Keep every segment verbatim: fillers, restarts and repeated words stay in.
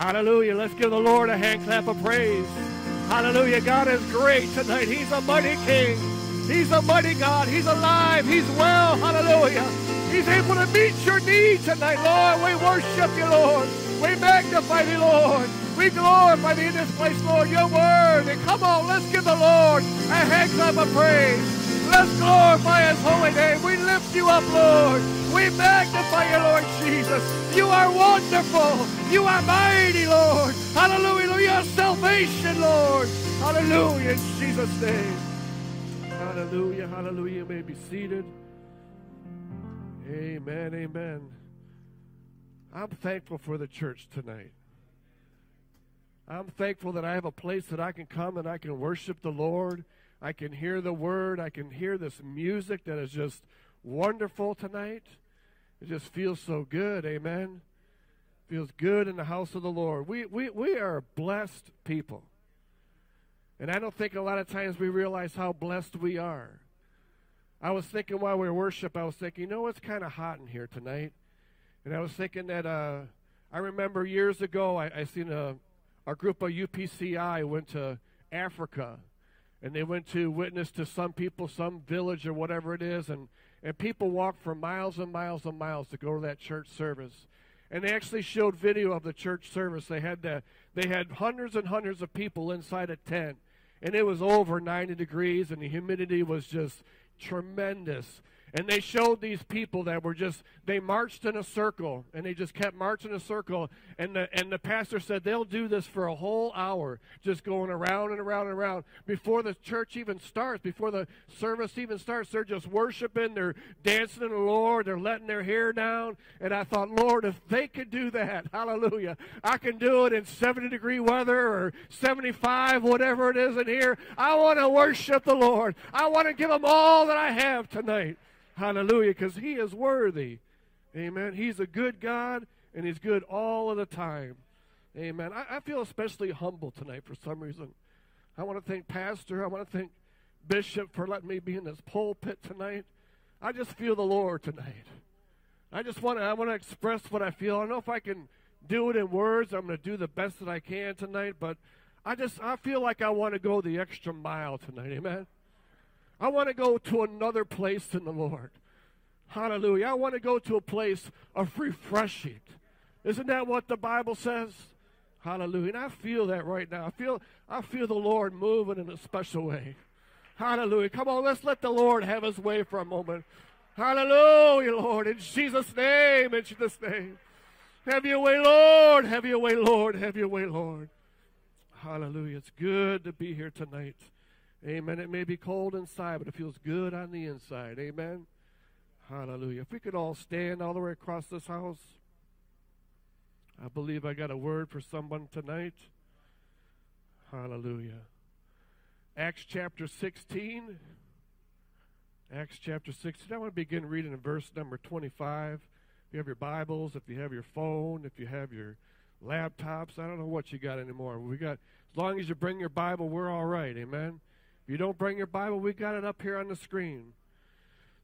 Hallelujah. Let's give the Lord a hand clap of praise. Hallelujah. God is great tonight. He's a mighty King. He's a mighty God. He's alive. He's well. Hallelujah. He's able to meet your needs tonight, Lord. We worship you, Lord. We magnify you, Lord. We glorify you in this place, Lord. You're worthy. Come on, let's give the Lord a hand clap of praise. Let's glorify his holy name. We lift you up, Lord. We magnify you, Lord Jesus. You are wonderful. You are mighty, Lord. Hallelujah. You are salvation, Lord. Hallelujah. In Jesus' name. Hallelujah. Hallelujah. You may be seated. Amen. Amen. I'm thankful for the church tonight. I'm thankful that I have a place that I can come and I can worship the Lord. I can hear the word. I can hear this music that is just wonderful tonight. It just feels so good. Amen. Feels good in the house of the Lord. We we we are blessed people. And I don't think a lot of times we realize how blessed we are. I was thinking while we were worship, I was thinking, you know, it's kind of hot in here tonight. And I was thinking that uh, I remember years ago I, I seen a, a group of U P C I went to Africa. And they went to witness to some people, some village or whatever it is. And, and people walked for miles and miles and miles to go to that church service. And they actually showed video of the church service. They had the, they had hundreds and hundreds of people inside a tent. And it was over ninety degrees, and the humidity was just tremendous. And they showed these people that were just, they marched in a circle, and they just kept marching in a circle. And the, and the pastor said, they'll do this for a whole hour, just going around and around and around. Before the church even starts, before the service even starts, they're just worshiping, they're dancing to the Lord, they're letting their hair down. And I thought, Lord, if they could do that, hallelujah, I can do it in seventy degree weather or seventy-five, whatever it is in here. I want to worship the Lord. I want to give them all that I have tonight. Hallelujah, because he is worthy. Amen. He's a good God, and he's good all of the time. Amen. I, I feel especially humble tonight for some reason. I want to thank Pastor. I want to thank Bishop for letting me be in this pulpit tonight. I just feel the Lord tonight. I just want to, I want to express what I feel. I don't know if I can do it in words. I'm going to do the best that I can tonight, but I just, I feel like I want to go the extra mile tonight. Amen. I want to go to another place in the Lord. Hallelujah. I want to go to a place of refreshing. Isn't that what the Bible says? Hallelujah. And I feel that right now. I feel, I feel the Lord moving in a special way. Hallelujah. Come on, let's let the Lord have his way for a moment. Hallelujah, Lord. In Jesus' name, in Jesus' name. Have your way, Lord. Have your way, Lord. Have your way, Lord. Hallelujah. It's good to be here tonight. Amen. It may be cold inside, but it feels good on the inside. Amen. Hallelujah. If we could all stand all the way across this house, I believe I got a word for someone tonight. Hallelujah. Acts chapter sixteen. Acts chapter sixteen. I want to begin reading in verse number twenty-five. If you have your Bibles, if you have your phone, if you have your laptops, I don't know what you got anymore. We got, as long as you bring your Bible, we're all right. Amen. You don't bring your Bible, we got it up here on the screen.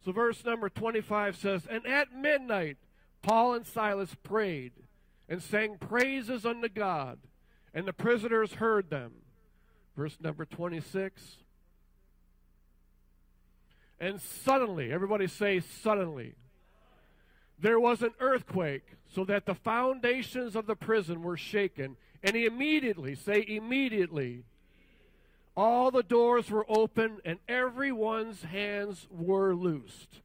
So verse number twenty-five says, and at midnight Paul and Silas prayed and sang praises unto God, and the prisoners heard them. Verse number twenty-six. And suddenly, everybody say suddenly, there was an earthquake, so that the foundations of the prison were shaken, and he immediately, say immediately, all the doors were open, and everyone's hands were loosed.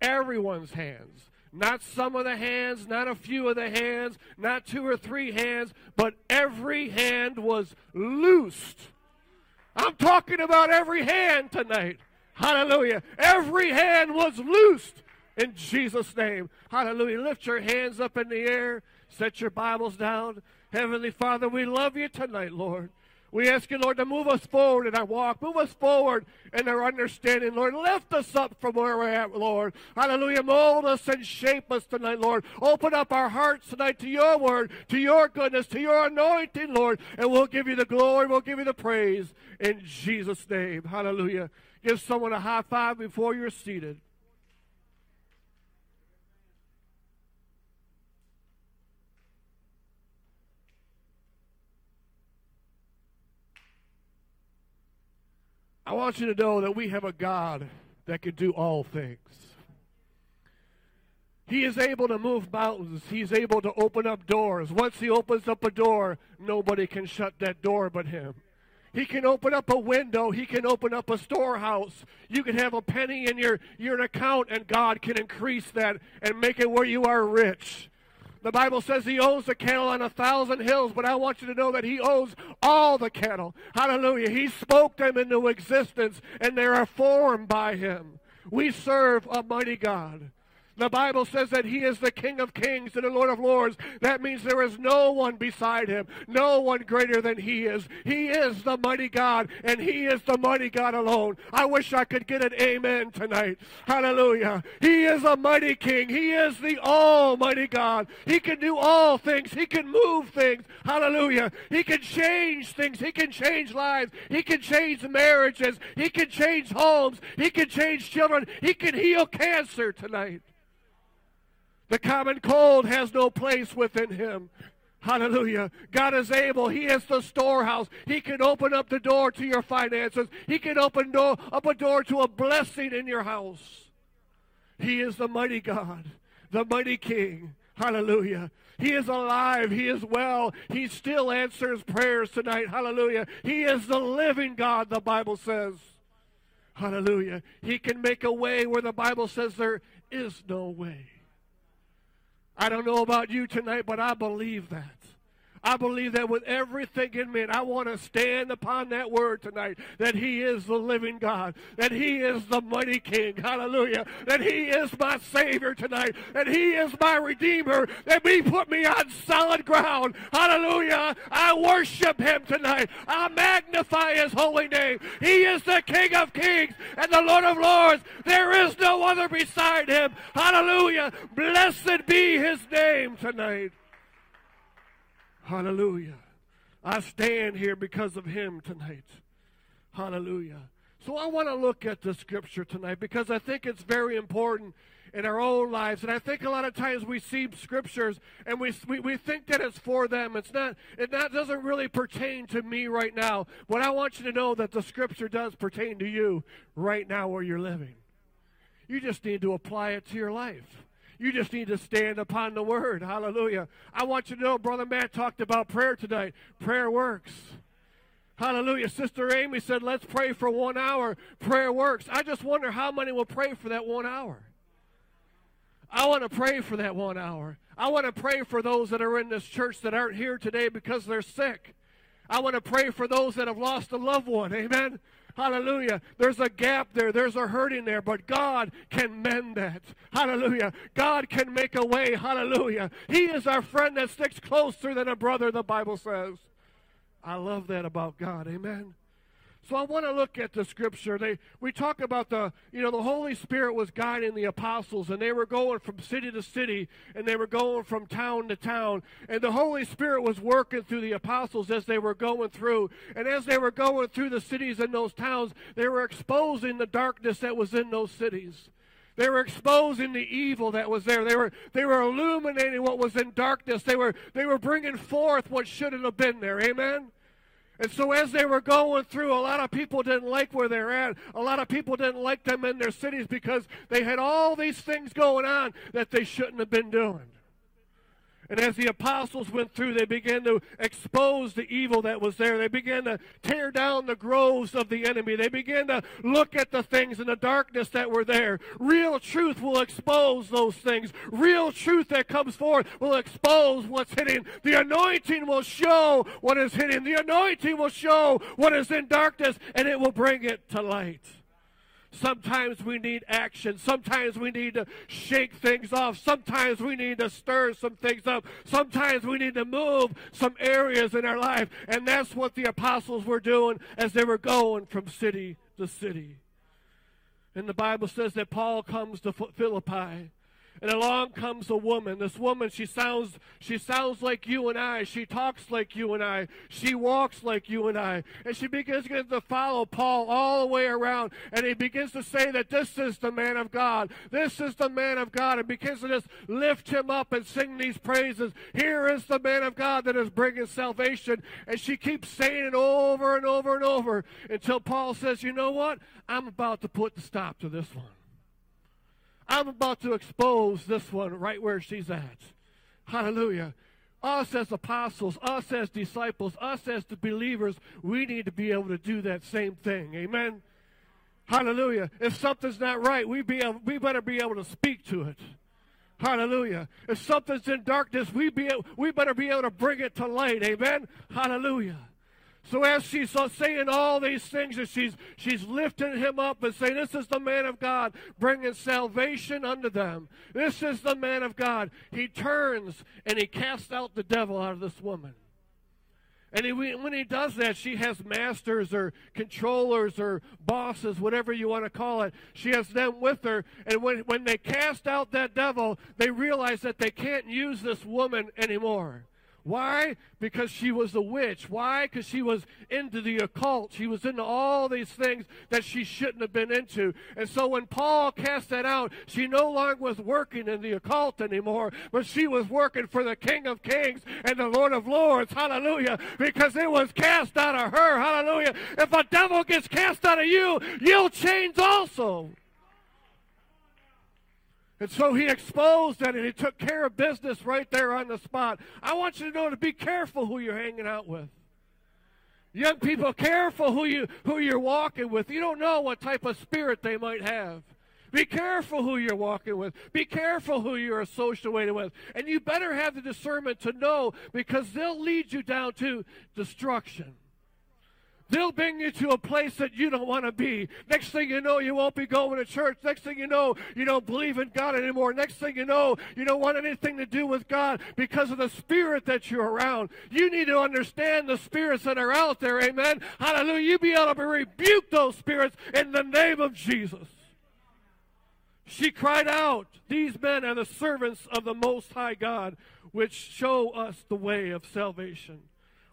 Everyone's hands. Not some of the hands, not a few of the hands, not two or three hands, but every hand was loosed. I'm talking about every hand tonight. Hallelujah. Every hand was loosed in Jesus' name. Hallelujah. Lift your hands up in the air. Set your Bibles down. Heavenly Father, we love you tonight, Lord. We ask you, Lord, to move us forward in our walk. Move us forward in our understanding, Lord. Lift us up from where we're at, Lord. Hallelujah. Mold us and shape us tonight, Lord. Open up our hearts tonight to your word, to your goodness, to your anointing, Lord. And we'll give you the glory. We'll give you the praise in Jesus' name. Hallelujah. Give someone a high five before you're seated. I want you to know that we have a God that can do all things. He is able to move mountains. He's able to open up doors. Once he opens up a door, nobody can shut that door but him. He can open up a window. He can open up a storehouse. You can have a penny in your, your account, and God can increase that and make it where you are rich. The Bible says he owns the cattle on a thousand hills, but I want you to know that he owns all the cattle. Hallelujah. He spoke them into existence, and they are formed by him. We serve a mighty God. The Bible says that he is the King of kings and the Lord of lords. That means there is no one beside him, no one greater than he is. He is the mighty God, and he is the mighty God alone. I wish I could get an amen tonight. Hallelujah. He is a mighty king. He is the almighty God. He can do all things. He can move things. Hallelujah. He can change things. He can change lives. He can change marriages. He can change homes. He can change children. He can heal cancer tonight. The common cold has no place within him. Hallelujah. God is able. He is the storehouse. He can open up the door to your finances. He can open door, up a door to a blessing in your house. He is the mighty God, the mighty King. Hallelujah. He is alive. He is well. He still answers prayers tonight. Hallelujah. He is the living God, the Bible says. Hallelujah. He can make a way where the Bible says there is no way. I don't know about you tonight, but I believe that. I believe that with everything in me, and I want to stand upon that word tonight, that he is the living God, that he is the mighty King, hallelujah, that he is my Savior tonight, that he is my Redeemer, that he put me on solid ground, hallelujah. I worship him tonight. I magnify his holy name. He is the King of kings and the Lord of lords. There is no other beside him, hallelujah. Blessed be his name tonight. Hallelujah. I stand here because of him tonight. Hallelujah. So I want to look at the scripture tonight because I think it's very important in our own lives. And I think a lot of times we see scriptures and we we, we think that it's for them. It's not, it not, doesn't really pertain to me right now. But I want you to know that the scripture does pertain to you right now where you're living. You just need to apply it to your life. You just need to stand upon the word. Hallelujah. I want you to know, Brother Matt talked about prayer tonight. Prayer works. Hallelujah. Sister Amy said, let's pray for one hour. Prayer works. I just wonder how many will pray for that one hour. I want to pray for that one hour. I want to pray for those that are in this church that aren't here today because they're sick. I want to pray for those that have lost a loved one. Amen. Hallelujah. There's a gap there. There's a hurting there, but God can mend that. Hallelujah. God can make a way. Hallelujah. He is our friend that sticks closer than a brother, the Bible says. I love that about God. Amen. So I want to look at the scripture. They, we talk about the, you know, the Holy Spirit was guiding the apostles, and they were going from city to city, and they were going from town to town. And the Holy Spirit was working through the apostles as they were going through. And as they were going through the cities and those towns, they were exposing the darkness that was in those cities. They were exposing the evil that was there. They were, they were illuminating what was in darkness. They were, they were bringing forth what shouldn't have been there. Amen? And so as they were going through, a lot of people didn't like where they're at. A lot of people didn't like them in their cities because they had all these things going on that they shouldn't have been doing. And as the apostles went through, they began to expose the evil that was there. They began to tear down the groves of the enemy. They began to look at the things in the darkness that were there. Real truth will expose those things. Real truth that comes forth will expose what's hidden. The anointing will show what is hidden. The anointing will show what is in darkness, and it will bring it to light. Sometimes we need action. Sometimes we need to shake things off. Sometimes we need to stir some things up. Sometimes we need to move some areas in our life. And that's what the apostles were doing as they were going from city to city. And the Bible says that Paul comes to Philippi. And along comes a woman. This woman, she sounds, she sounds like you and I. She talks like you and I. She walks like you and I. And she begins to follow Paul all the way around. And he begins to say that this is the man of God. This is the man of God. And begins to just lift him up and sing these praises. Here is the man of God that is bringing salvation. And she keeps saying it over and over and over until Paul says, you know what? I'm about to put the stop to this one. I'm about to expose this one right where she's at. Hallelujah. Us as apostles, us as disciples, us as the believers, we need to be able to do that same thing. Amen? Hallelujah. If something's not right, we be able, we better be able to speak to it. Hallelujah. If something's in darkness, we be we better be able to bring it to light. Amen? Hallelujah. So as she's saying all these things, and she's, she's lifting him up and saying, this is the man of God bringing salvation unto them. This is the man of God. He turns and he casts out the devil out of this woman. And he, when he does that, she has masters or controllers or bosses, whatever you want to call it. She has them with her. And when, when they cast out that devil, they realize that they can't use this woman anymore. Why? Because she was a witch. Why? Because she was into the occult. She was into all these things that she shouldn't have been into. And so when Paul cast that out, she no longer was working in the occult anymore, but she was working for the King of Kings and the Lord of Lords. Hallelujah. Because it was cast out of her. Hallelujah. If a devil gets cast out of you, you'll change also. And so he exposed that, and he took care of business right there on the spot. I want you to know to be careful who you're hanging out with. Young people, careful who, you, who you're walking with. You don't know what type of spirit they might have. Be careful who you're walking with. Be careful who you're associated with. And you better have the discernment to know, because they'll lead you down to destruction. They'll bring you to a place that you don't want to be. Next thing you know, you won't be going to church. Next thing you know, you don't believe in God anymore. Next thing you know, you don't want anything to do with God because of the spirit that you're around. You need to understand the spirits that are out there, amen? Hallelujah. You be able to rebuke those spirits in the name of Jesus. She cried out, these men are the servants of the Most High God, which show us the way of salvation.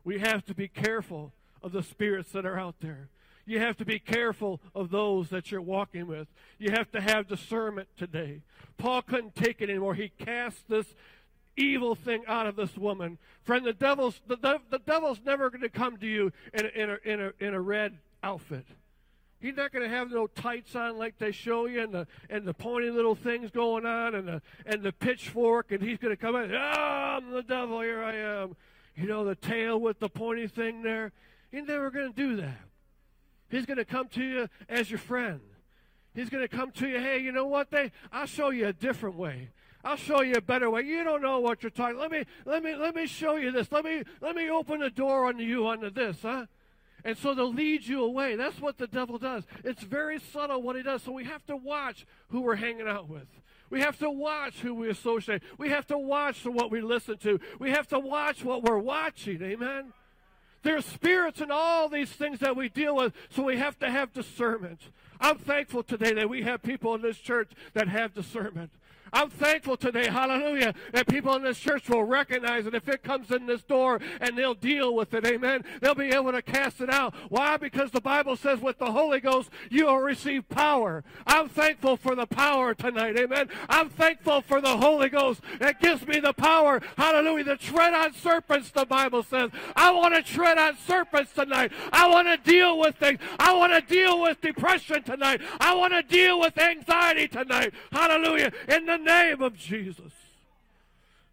We have to be careful of the spirits that are out there. You have to be careful of those that you're walking with. You have to have discernment today. Paul couldn't take it anymore. He cast this evil thing out of this woman. Friend, the devil's the, the, the devil's never going to come to you in a, in a, in a, in a red outfit. He's not going to have no tights on like they show you, and the and the pointy little things going on, and the and the pitchfork, and he's going to come in. Oh, I'm the devil. Here I am. You know, the tail with the pointy thing there. He's never going to do that. He's going to come to you as your friend. He's going to come to you, hey, you know what? They, I'll show you a different way. I'll show you a better way. You don't know what you're talking. Let me, let me, let me show you this. Let me, let me open the door on you onto this, huh? And so they'll lead you away. That's what the devil does. It's very subtle what he does. So we have to watch who we're hanging out with. We have to watch who we associate. We have to watch what we listen to. We have to watch what we're watching. Amen. There's spirits in all these things that we deal with, so we have to have discernment. I'm thankful today that we have people in this church that have discernment. I'm thankful today, hallelujah, that people in this church will recognize it if it comes in this door, and they'll deal with it, amen? They'll be able to cast it out. Why? Because the Bible says with the Holy Ghost, you will receive power. I'm thankful for the power tonight, amen? I'm thankful for the Holy Ghost that gives me the power, hallelujah, to tread on serpents, the Bible says. I want to tread on serpents tonight. I want to deal with things. I want to deal with depression tonight. I want to deal with anxiety tonight. Hallelujah. In the name of Jesus.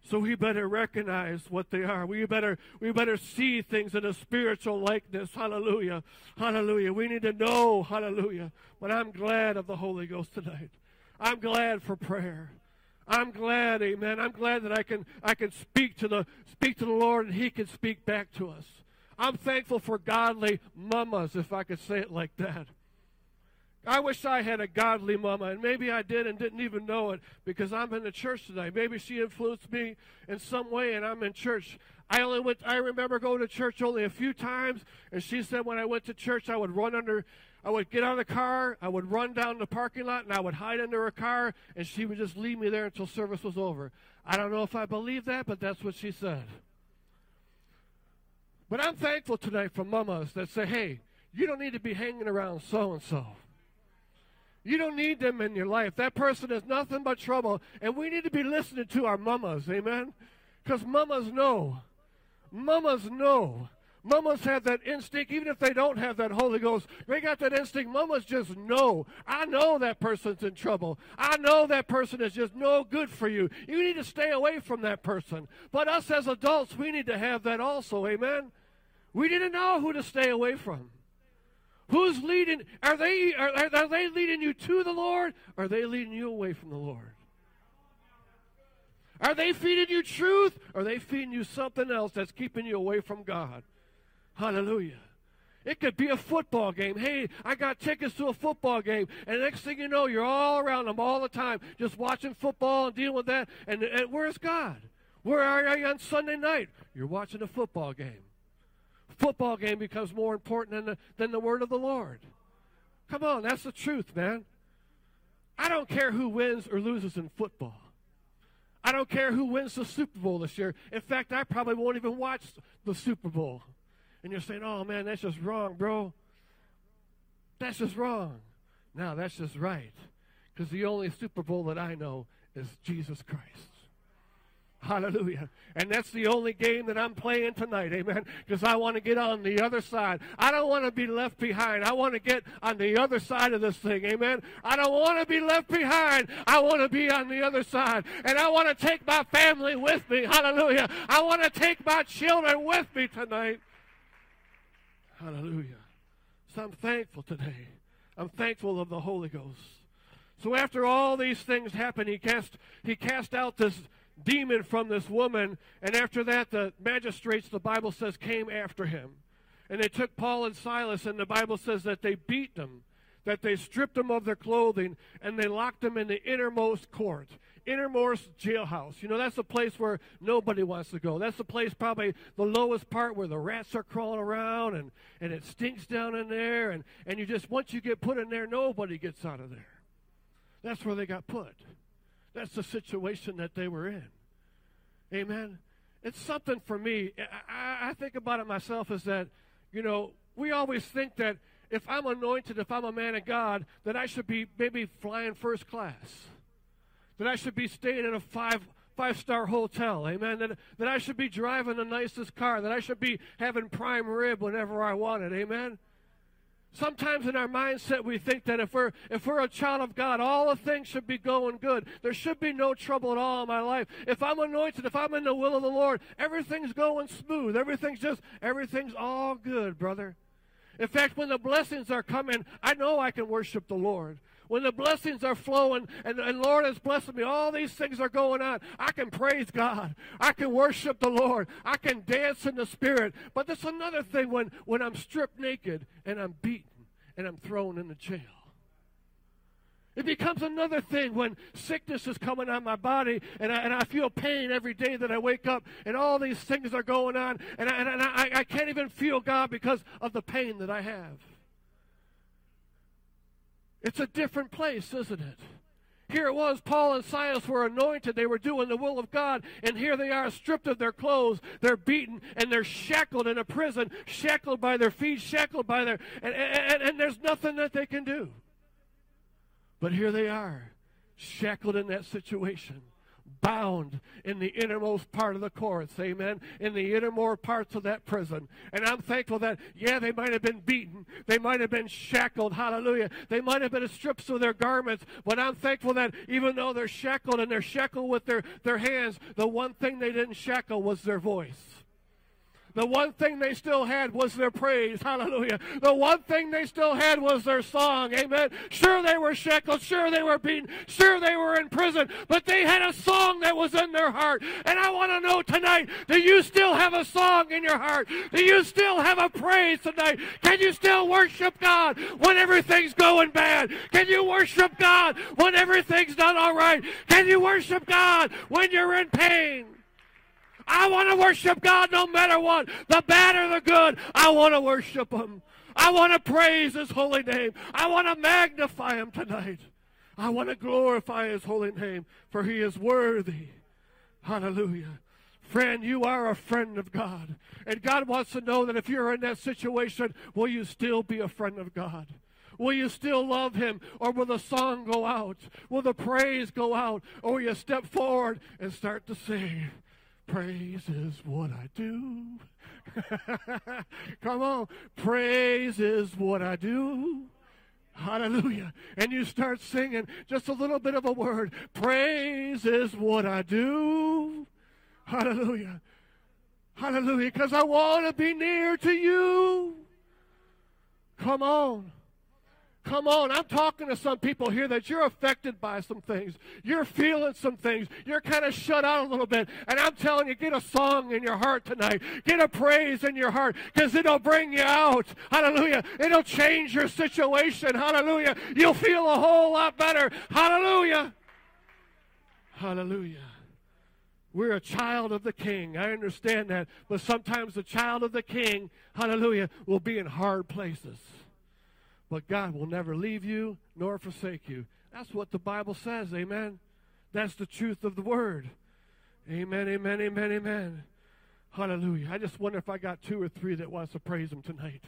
So we better recognize what they are. We better, we better see things in a spiritual likeness. Hallelujah. Hallelujah. We need to know. Hallelujah. But I'm glad of the Holy Ghost tonight. I'm glad for prayer. I'm glad, amen. I'm glad that I can I can speak to the speak to the Lord, and He can speak back to us. I'm thankful for godly mamas, if I could say it like that. I wish I had a godly mama, and maybe I did and didn't even know it because I'm in the church today. Maybe she influenced me in some way, and I'm in church. I only went. I remember going to church only a few times, and she said when I went to church, I would run under, I would get out of the car, I would run down the parking lot, and I would hide under her car, and she would just leave me there until service was over. I don't know if I believe that, but that's what she said. But I'm thankful tonight for mamas that say, hey, you don't need to be hanging around so-and-so. You don't need them in your life. That person is nothing but trouble, and we need to be listening to our mamas, amen? Because mamas know. Mamas know. Mamas have that instinct, even if they don't have that Holy Ghost. They got that instinct. Mamas just know. I know that person's in trouble. I know that person is just no good for you. You need to stay away from that person. But us as adults, we need to have that also, amen? We need to know who to stay away from. Who's leading? Are they, are, are they leading you to the Lord? Or are they leading you away from the Lord? Are they feeding you truth? Or are they feeding you something else that's keeping you away from God? Hallelujah. It could be a football game. Hey, I got tickets to a football game. And the next thing you know, you're all around them all the time, just watching football and dealing with that. And, and where's God? Where are you on Sunday night? You're watching a football game. Football game becomes more important than the, than the word of the Lord. Come on, that's the truth, man. I don't care who wins or loses in football. I don't care who wins the Super Bowl this year. In fact, I probably won't even watch the Super Bowl. And you're saying, oh, man, that's just wrong, bro. That's just wrong. No, that's just right. Because the only Super Bowl that I know is Jesus Christ. Hallelujah. And that's the only game that I'm playing tonight, amen, because I want to get on the other side. I don't want to be left behind. I want to get on the other side of this thing, amen. I don't want to be left behind. I want to be on the other side. And I want to take my family with me, hallelujah. I want to take my children with me tonight. Hallelujah. So I'm thankful today. I'm thankful of the Holy Ghost. So after all these things happened, he cast, he cast out this demon from this woman, and after that the magistrates, the Bible says, came after him. And they took Paul and Silas, and the Bible says that they beat them, that they stripped them of their clothing, and they locked them in the innermost court, innermost jailhouse. You know, that's a place where nobody wants to go. That's the place, probably the lowest part, where the rats are crawling around, and, and it stinks down in there, and, and you just, once you get put in there, nobody gets out of there. That's where they got put. That's the situation that they were in. Amen? It's something for me. I, I think about it myself is that, you know, we always think that if I'm anointed, if I'm a man of God, that I should be maybe flying first class, that I should be staying in a five, five-star hotel, amen, that, that I should be driving the nicest car, that I should be having prime rib whenever I want it, amen? Sometimes in our mindset we think that if we're, if we're a child of God, all the things should be going good. There should be no trouble at all in my life. If I'm anointed, if I'm in the will of the Lord, everything's going smooth. Everything's just, everything's all good, brother. In fact, when the blessings are coming, I know I can worship the Lord. When the blessings are flowing and the Lord is blessing me, all these things are going on, I can praise God. I can worship the Lord. I can dance in the Spirit. But that's another thing when, when I'm stripped naked and I'm beaten and I'm thrown in the jail. It becomes another thing when sickness is coming on my body and I, and I feel pain every day that I wake up and all these things are going on and I, and I, I can't even feel God because of the pain that I have. It's a different place, isn't it? Here it was, Paul and Silas were anointed. They were doing the will of God, and here they are stripped of their clothes. They're beaten, and they're shackled in a prison, shackled by their feet, shackled by their... And, and, and there's nothing that they can do. But here they are, shackled in that situation, bound in the innermost part of the courts, amen, in the innermost parts of that prison. And I'm thankful that, yeah, they might have been beaten. They might have been shackled, hallelujah. They might have been stripped of their garments, but I'm thankful that even though they're shackled and they're shackled with their, their hands, the one thing they didn't shackle was their voice. The one thing they still had was their praise. Hallelujah. The one thing they still had was their song. Amen. Sure, they were shackled. Sure, they were beaten. Sure, they were in prison. But they had a song that was in their heart. And I want to know tonight, do you still have a song in your heart? Do you still have a praise tonight? Can you still worship God when everything's going bad? Can you worship God when everything's not all right? Can you worship God when you're in pain? I want to worship God no matter what, the bad or the good. I want to worship Him. I want to praise His holy name. I want to magnify Him tonight. I want to glorify His holy name, for He is worthy. Hallelujah. Friend, you are a friend of God. And God wants to know that if you're in that situation, will you still be a friend of God? Will you still love Him? Or will the song go out? Will the praise go out? Or will you step forward and start to sing? Praise is what I do. Come on. Praise is what I do. Hallelujah. And you start singing just a little bit of a word. Praise is what I do. Hallelujah. Hallelujah. Because I want to be near to you. Come on. Come on, I'm talking to some people here that you're affected by some things. You're feeling some things. You're kind of shut out a little bit. And I'm telling you, get a song in your heart tonight. Get a praise in your heart, because it'll bring you out. Hallelujah. It'll change your situation. Hallelujah. You'll feel a whole lot better. Hallelujah. Hallelujah. We're a child of the King. I understand that. But sometimes the child of the King, hallelujah, will be in hard places. But God will never leave you nor forsake you. That's what the Bible says, amen? That's the truth of the Word. Amen, amen, amen, amen. Hallelujah. I just wonder if I got two or three that wants to praise Him tonight.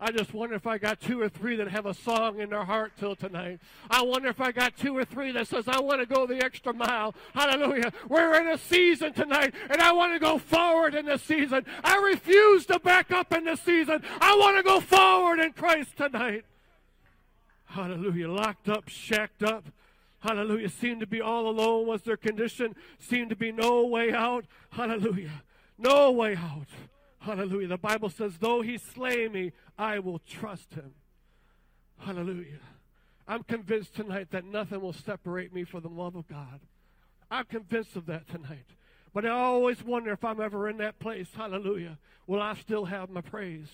I just wonder if I got two or three that have a song in their heart till tonight. I wonder if I got two or three that says, I want to go the extra mile. Hallelujah. We're in a season tonight, and I want to go forward in this season. I refuse to back up in this season. I want to go forward in Christ tonight. Hallelujah. Locked up, shacked up. Hallelujah. Seemed to be all alone was their condition. Seemed to be no way out. Hallelujah. No way out. Hallelujah. The Bible says, though He slay me, I will trust Him. Hallelujah. I'm convinced tonight that nothing will separate me from the love of God. I'm convinced of that tonight. But I always wonder if I'm ever in that place, hallelujah, will I still have my praise?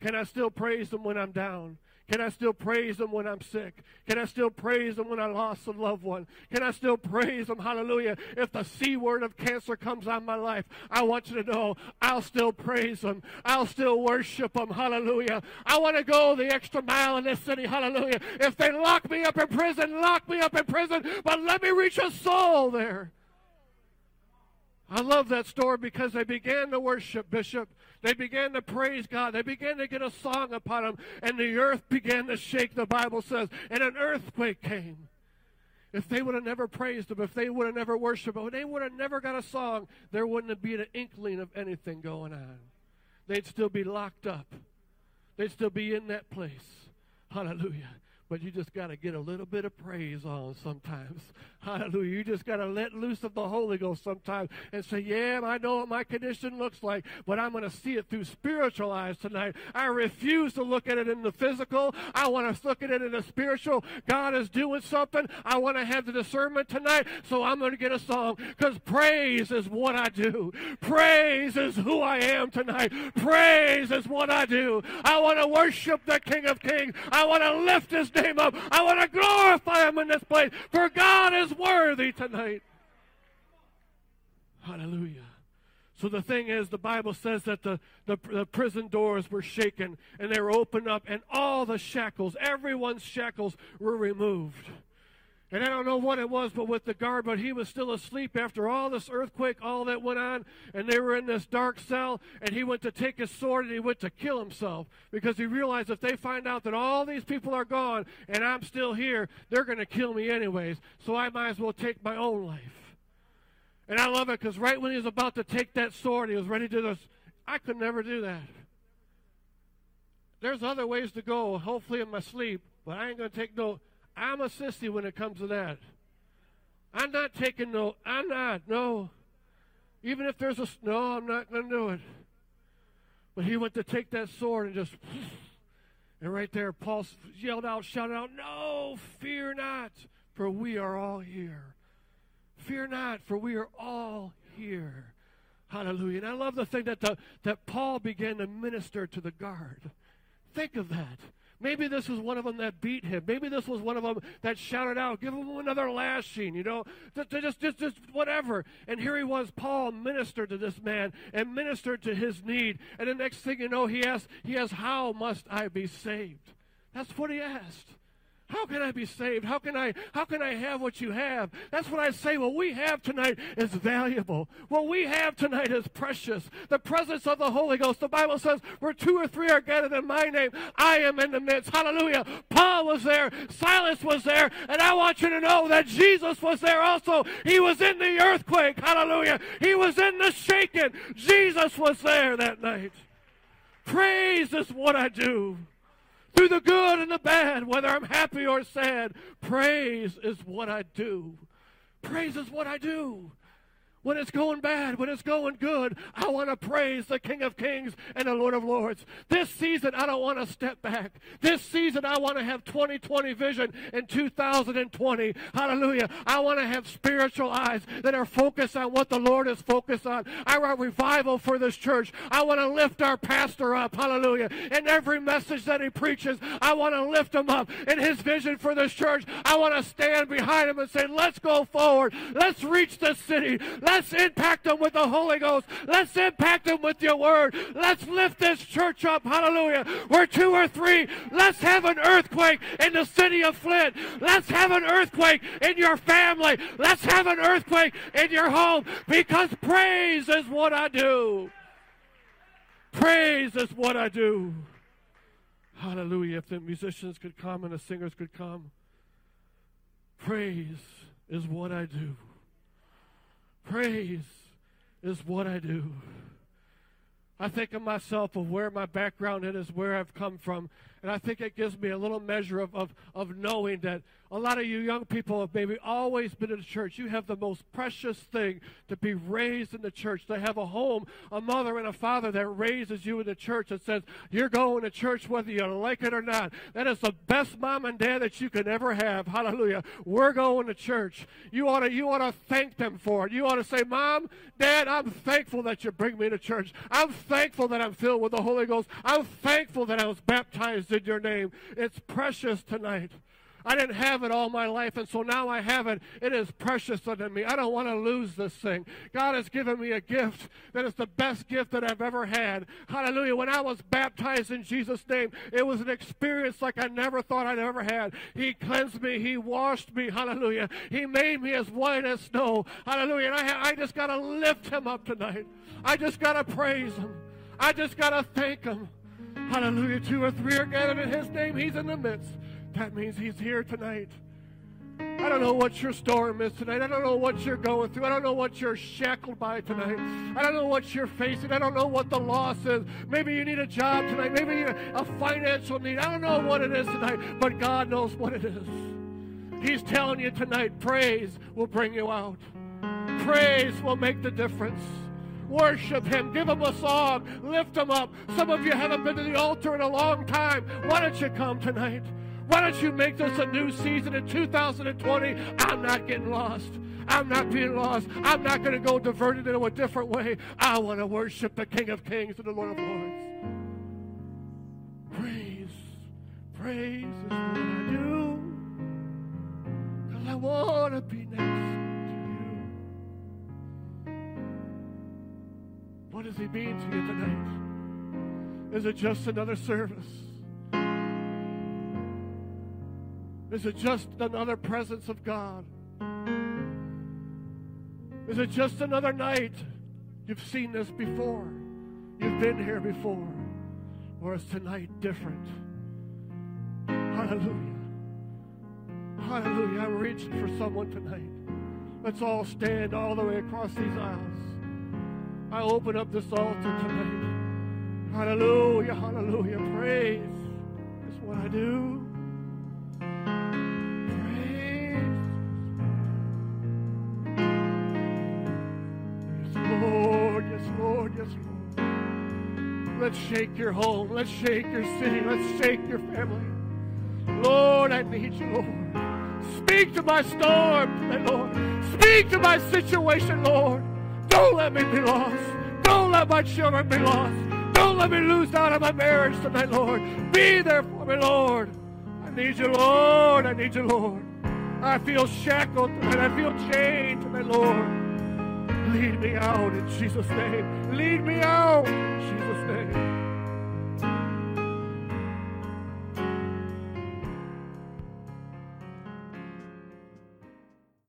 Can I still praise Him when I'm down? Can I still praise Him when I'm sick? Can I still praise Him when I lost a loved one? Can I still praise Him, hallelujah, if the C word of cancer comes on my life? I want you to know I'll still praise Him. I'll still worship Him, hallelujah. I want to go the extra mile in this city, hallelujah. If they lock me up in prison, lock me up in prison, but let me reach a soul there. I love that story because they began to worship, Bishop. They began to praise God. They began to get a song upon Him, and the earth began to shake, the Bible says, and an earthquake came. If they would have never praised Him, if they would have never worshiped Him, if they would have never got a song, there wouldn't have been an inkling of anything going on. They'd still be locked up. They'd still be in that place. Hallelujah. But you just got to get a little bit of praise on sometimes. Hallelujah. You just got to let loose of the Holy Ghost sometimes and say, yeah, I know what my condition looks like, but I'm going to see it through spiritual eyes tonight. I refuse to look at it in the physical. I want to look at it in the spiritual. God is doing something. I want to have the discernment tonight, so I'm going to get a song, because praise is what I do. Praise is who I am tonight. Praise is what I do. I want to worship the King of Kings. I want to lift His name. Up. I want to glorify Him in this place, for God is worthy tonight. Hallelujah. So the thing is, the Bible says that the, the, the prison doors were shaken, and they were opened up, and all the shackles, everyone's shackles, were removed. And I don't know what it was, but with the guard, but he was still asleep after all this earthquake, all that went on, and they were in this dark cell, and he went to take his sword, and he went to kill himself, because he realized if they find out that all these people are gone, and I'm still here, they're going to kill me anyways, so I might as well take my own life. And I love it, because right when he was about to take that sword, he was ready to do this. I could never do that. There's other ways to go, hopefully in my sleep, but I ain't going to take no... I'm a sissy when it comes to that. I'm not taking no, I'm not, no. Even if there's a, no, I'm not going to do it. But he went to take that sword and just, and right there Paul yelled out, shouted out, no, fear not, for we are all here. Fear not, for we are all here. Hallelujah. And I love the thing that, the, that Paul began to minister to the guard. Think of that. Maybe this was one of them that beat him. Maybe this was one of them that shouted out, give him another lashing, you know, just, just, just whatever. And here he was, Paul ministered to this man and ministered to his need. And the next thing you know, he asked, he asked, how must I be saved? That's what he asked. How can I be saved? How can I, how can I have what you have? That's what I say. What we have tonight is valuable. What we have tonight is precious. The presence of the Holy Ghost. The Bible says, where two or three are gathered in my name, I am in the midst. Hallelujah. Paul was there. Silas was there. And I want you to know that Jesus was there also. He was in the earthquake. Hallelujah. He was in the shaking. Jesus was there that night. Praise is what I do. Through the good and the bad, whether I'm happy or sad, praise is what I do. Praise is what I do. When it's going bad, when it's going good, I want to praise the King of Kings and the Lord of Lords. This season, I don't want to step back. This season, I want to have twenty twenty vision in two thousand twenty. Hallelujah. I want to have spiritual eyes that are focused on what the Lord is focused on. I want revival for this church. I want to lift our pastor up. Hallelujah. In every message that he preaches, I want to lift him up. In his vision for this church, I want to stand behind him and say, let's go forward. Let's reach this city. Let's Let's impact them with the Holy Ghost. Let's impact them with your word. Let's lift this church up. Hallelujah. We're two or three. Let's have an earthquake in the city of Flint. Let's have an earthquake in your family. Let's have an earthquake in your home, because praise is what I do. Praise is what I do. Hallelujah. If the musicians could come and the singers could come. Praise is what I do. Praise is what I do. I think of myself, of where my background is, where I've come from, and I think it gives me a little measure of, of, of knowing that a lot of you young people have maybe always been in the church. You have the most precious thing, to be raised in the church, to have a home, a mother and a father that raises you in the church and says, you're going to church whether you like it or not. That is the best mom and dad that you can ever have. Hallelujah. We're going to church. You ought to, you ought to thank them for it. You ought to say, Mom, Dad, I'm thankful that you bring me to church. I'm thankful that I'm filled with the Holy Ghost. I'm thankful that I was baptized in your name. It's precious tonight. I didn't have it all my life, and so now I have it. It is precious unto me. I don't want to lose this thing. God has given me a gift that is the best gift that I've ever had. Hallelujah. When I was baptized in Jesus' name, it was an experience like I never thought I'd ever had. He cleansed me. He washed me. Hallelujah. He made me as white as snow. Hallelujah. And I, I just got to lift him up tonight. I just got to praise him. I just got to thank him. Hallelujah. Two or three are gathered in his name. He's in the midst. That means he's here tonight. I don't know what your storm is tonight. I don't know what you're going through. I don't know what you're shackled by tonight. I don't know what you're facing. I don't know what the loss is. Maybe you need a job tonight. Maybe you need a financial need. I don't know what it is tonight, but God knows what it is. He's telling you tonight, praise will bring you out. Praise will make the difference. Worship him. Give him a song. Lift him up. Some of you haven't been to the altar in a long time. Why don't you come tonight? Why don't you make this a new season in two thousand twenty? I'm not getting lost. I'm not being lost. I'm not going to go diverted into a different way. I want to worship the King of Kings and the Lord of Lords. Praise. Praise is what I do. Because I want to be next to you. What does he mean to you tonight? Is it just another service? Is it just another presence of God? Is it just another night? You've seen this before. You've been here before. Or is tonight different? Hallelujah. Hallelujah. I'm reaching for someone tonight. Let's all stand all the way across these aisles. I open up this altar tonight. Hallelujah. Hallelujah. Praise is what I do. Lord, yes, Lord. Let's shake your home. Let's shake your city. Let's shake your family. Lord, I need you, Lord. Speak to my storm, Lord. Speak to my situation, Lord. Don't let me be lost. Don't let my children be lost. Don't let me lose out on my marriage tonight, Lord. Be there for me, Lord. I need you, Lord. I need you, Lord. I feel shackled tonight. I feel chained tonight, Lord. Lead me out in Jesus' name. Lead me out in Jesus' name.